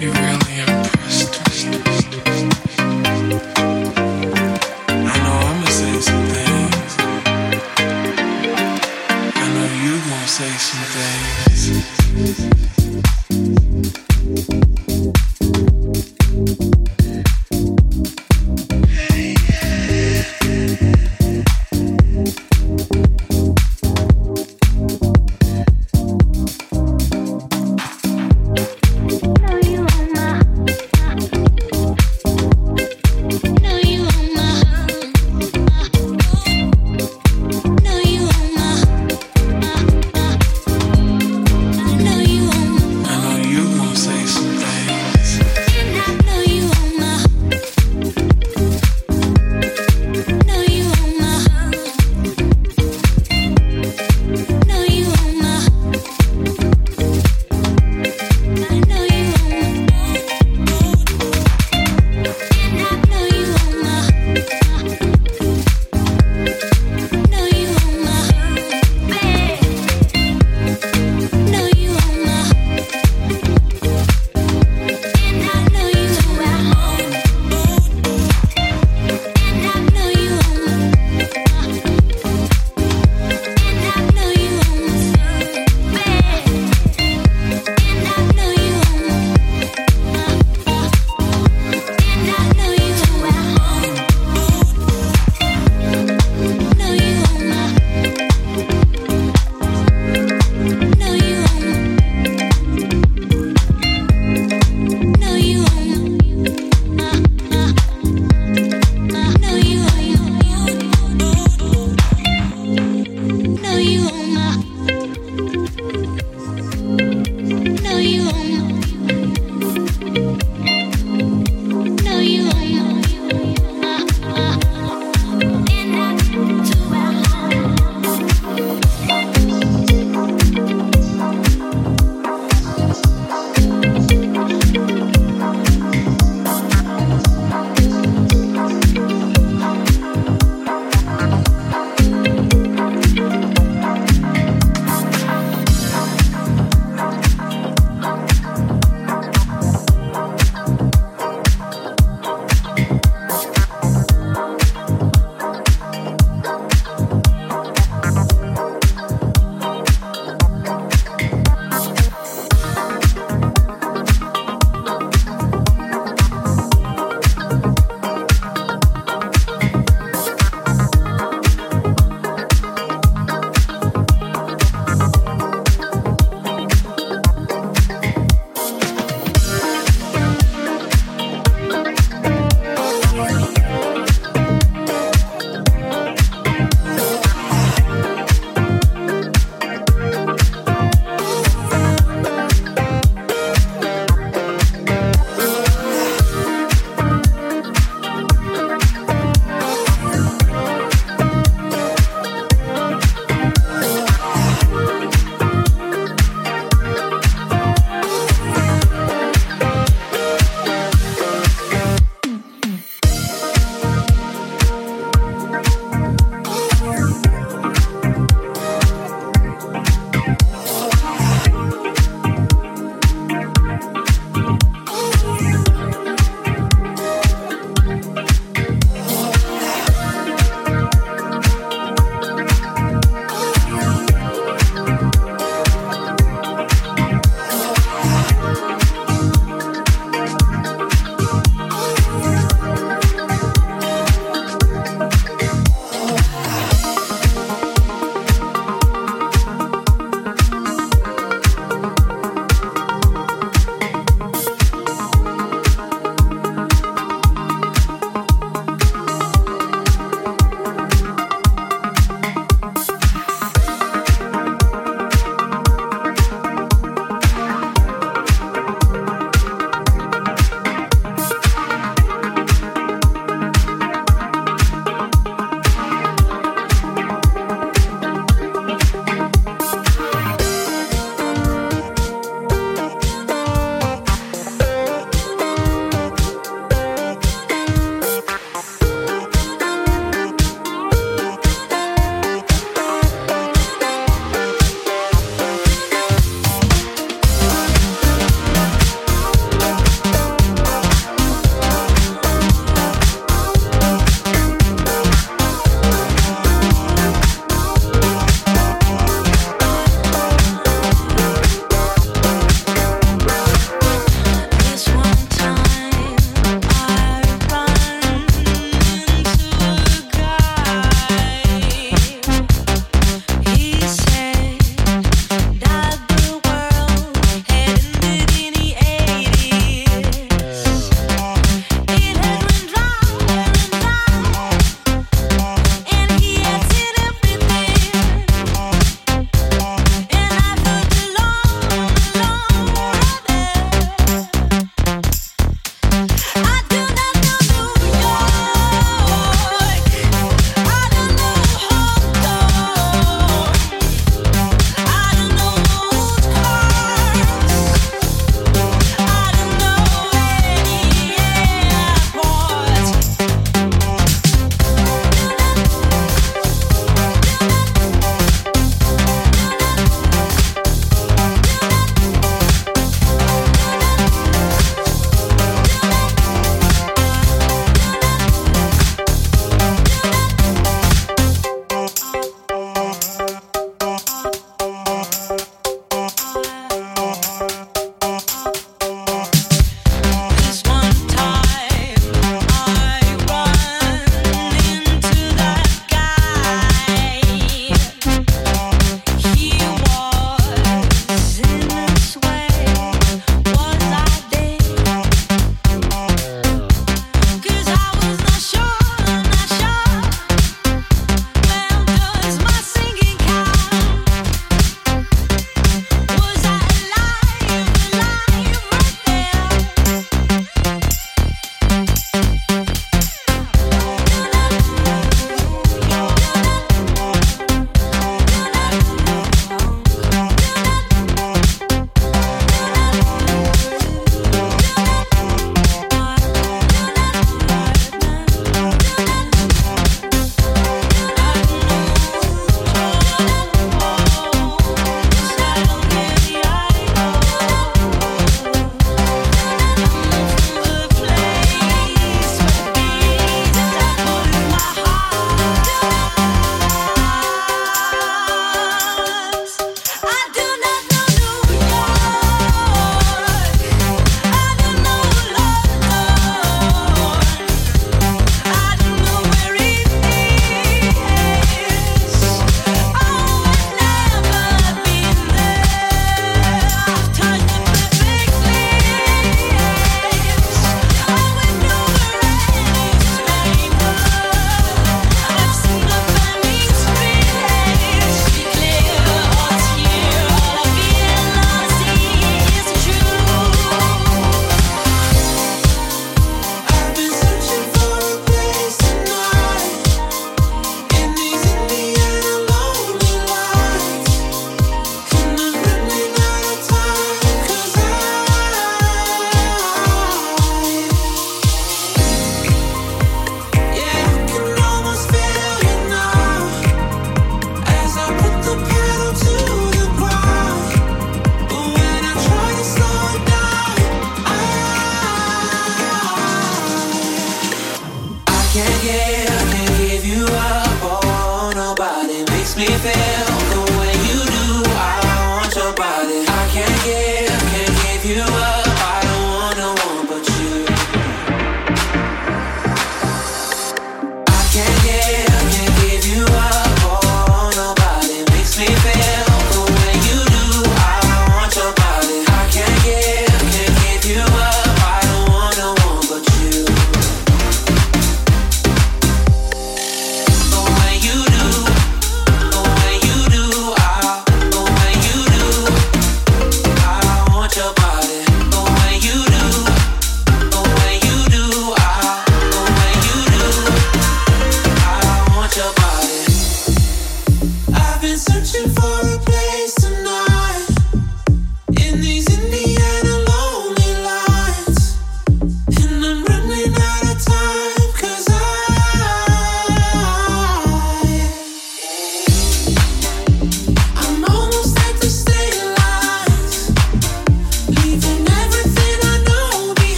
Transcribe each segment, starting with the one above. No, you are my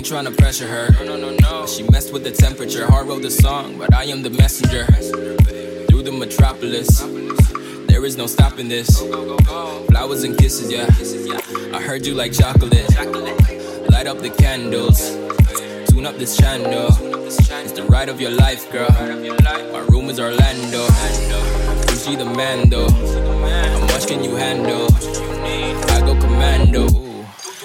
ain't tryna pressure her. No. She messed with the temperature. Hart wrote the song, but I am the messenger. Through the metropolis, there is no stopping this. Flowers and kisses, yeah. I heard you like chocolate. Light up the candles, tune up this channel. It's the ride of your life, girl. My room is Orlando. You see the man though. How much can you handle? I go commando.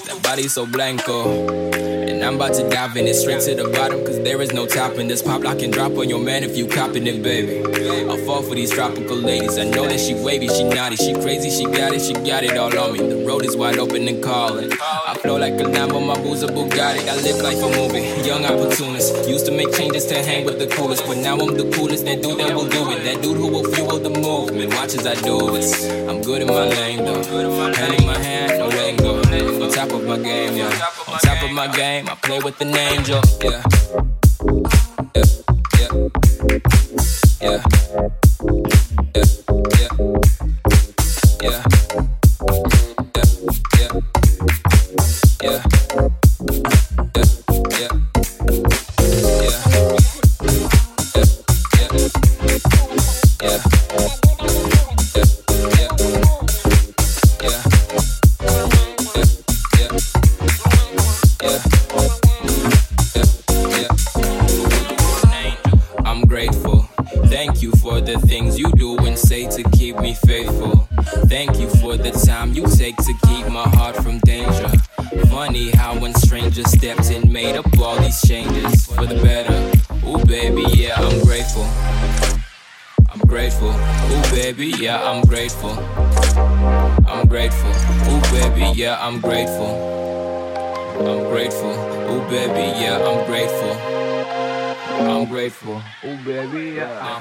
That body's so blanco. And I'm about to dive in it straight to the bottom, cause there is no topping this. Pop, lock, and drop on your man if you copping it, baby. I'll fall for these tropical ladies. I know that she wavy, she naughty, she crazy, she got it all on me. The road is wide open and calling. I flow like a Lambo, my booze a Bugatti. I live life a movie, young opportunist. Used to make changes to hang with the coolest, but now I'm the coolest. That dude that will do it, that dude who will fuel the movement. Watch as I do this. I'm good in my lane though. Hand in my hand, no letting go. On top of my game, yeah. On top of my game. I play with an angel, yeah. Yeah, yeah, yeah, yeah, I'm grateful. I'm grateful. Oh baby, yeah, I'm grateful. I'm grateful. Oh baby, yeah.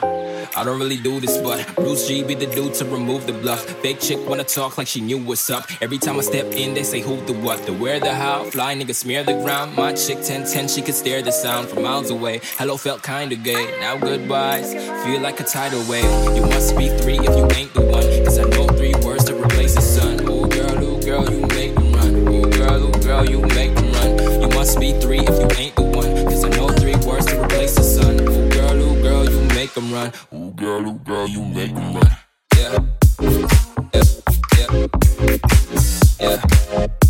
I don't really do this, but Bruce G be the dude to remove the bluff. Fake chick wanna talk like she knew what's up. Every time I step in, they say who, the what, the where, the how. Fly nigga smear the ground. My chick 10-10, she could stare the sound from miles away. Hello felt kinda gay. Now goodbyes feel like a tidal wave. You must be three if you ain't the one, cause I know three words to replace the sun. Girl, you make them run. Ooh, girl, you make them run. You must be three if you ain't the one, cause I know three words to replace the sun. Ooh, girl, you make them run. Ooh, girl, you make them run. Yeah, yeah, yeah, yeah. Yeah.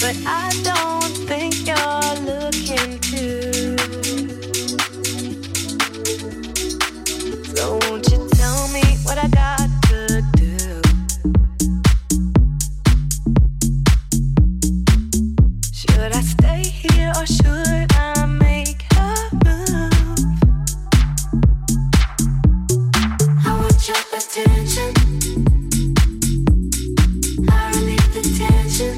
but I don't think you're looking to. So won't you tell me what I got to do? Should I stay here or should I make a move? I want your attention. I relieve the tension.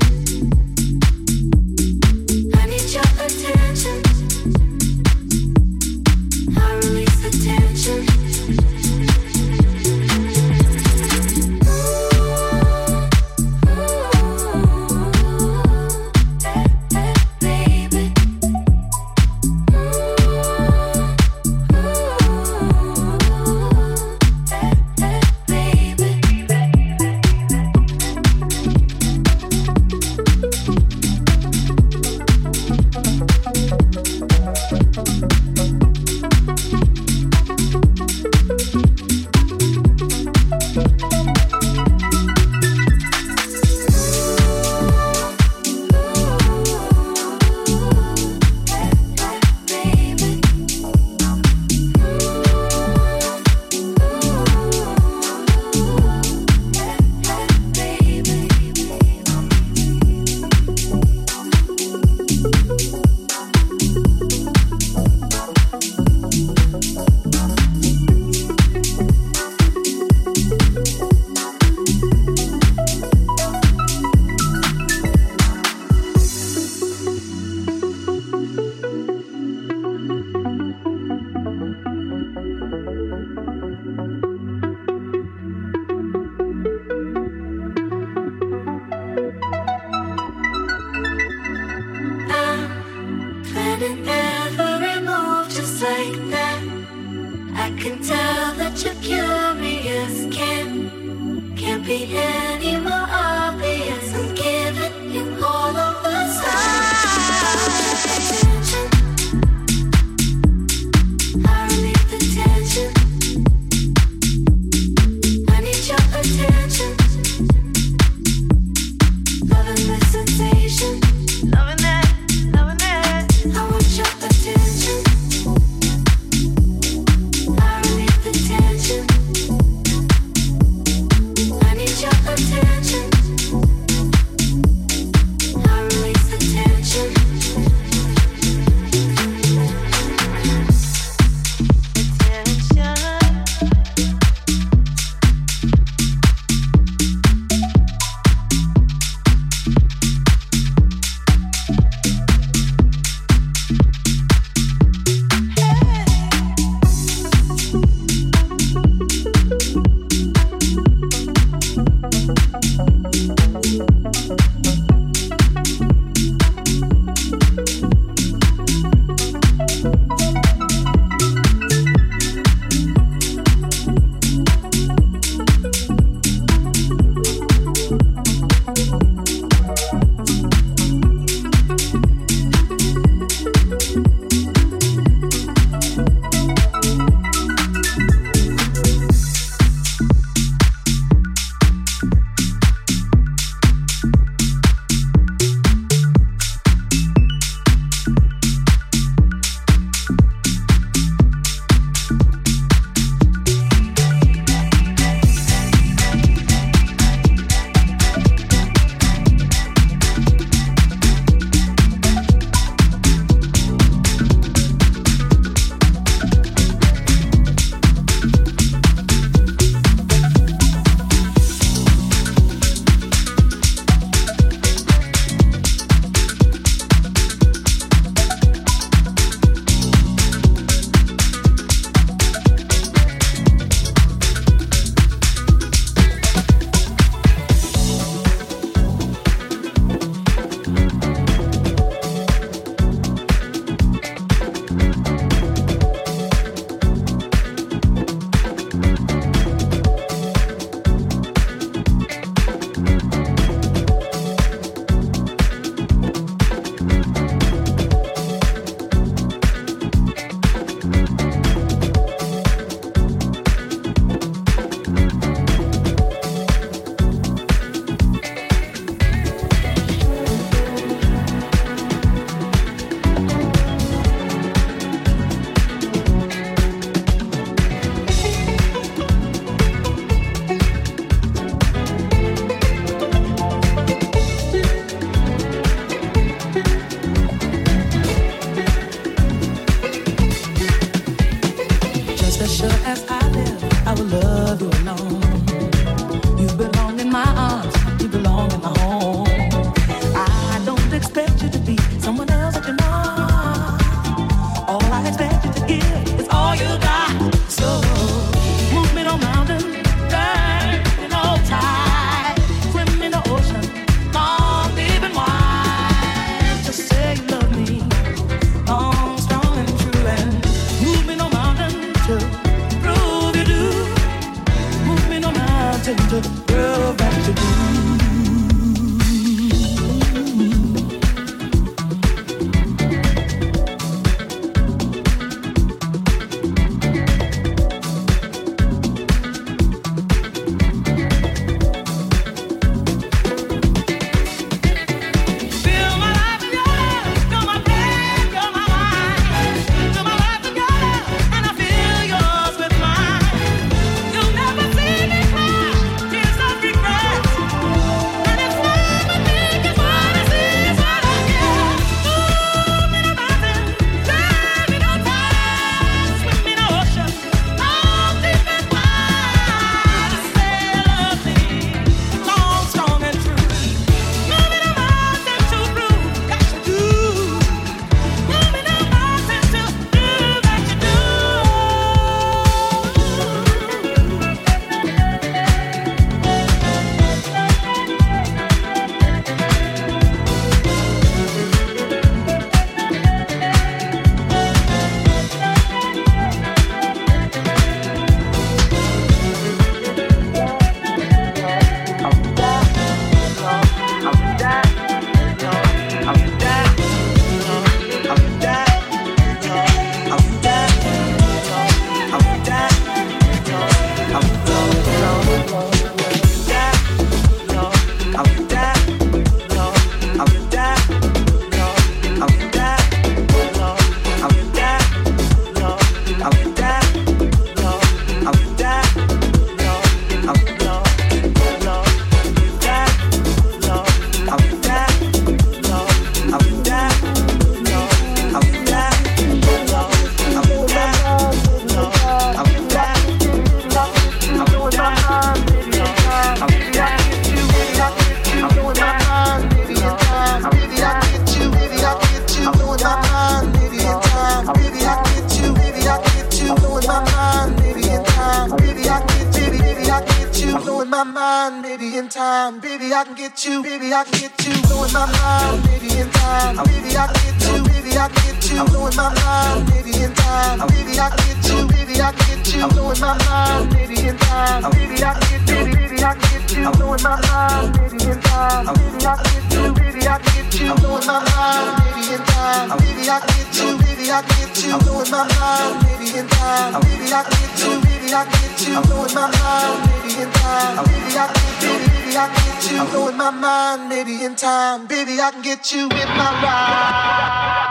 my mind, maybe in time, baby I can get you, baby I can get you. Blowing my mind, maybe in time, baby I can get you, baby I can get you. Blowing my mind, maybe in time, baby I can get you, baby I can get you. Blowing my mind, maybe in time, baby I can get you, baby I can get you. Blowing my mind, maybe in time, baby I can get you, baby I can get you. Blowing my mind, maybe in time, baby I can get you, baby I can get you. Blowing my mind, maybe in time, baby I can get you, baby I can get you. Blowing my mind, maybe in time. Baby, I can get you, baby, I can get you. Blowing my mind, maybe in time. Baby, I can get you with my mind.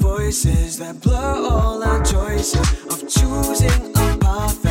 Voices that blur all our choices of choosing a path.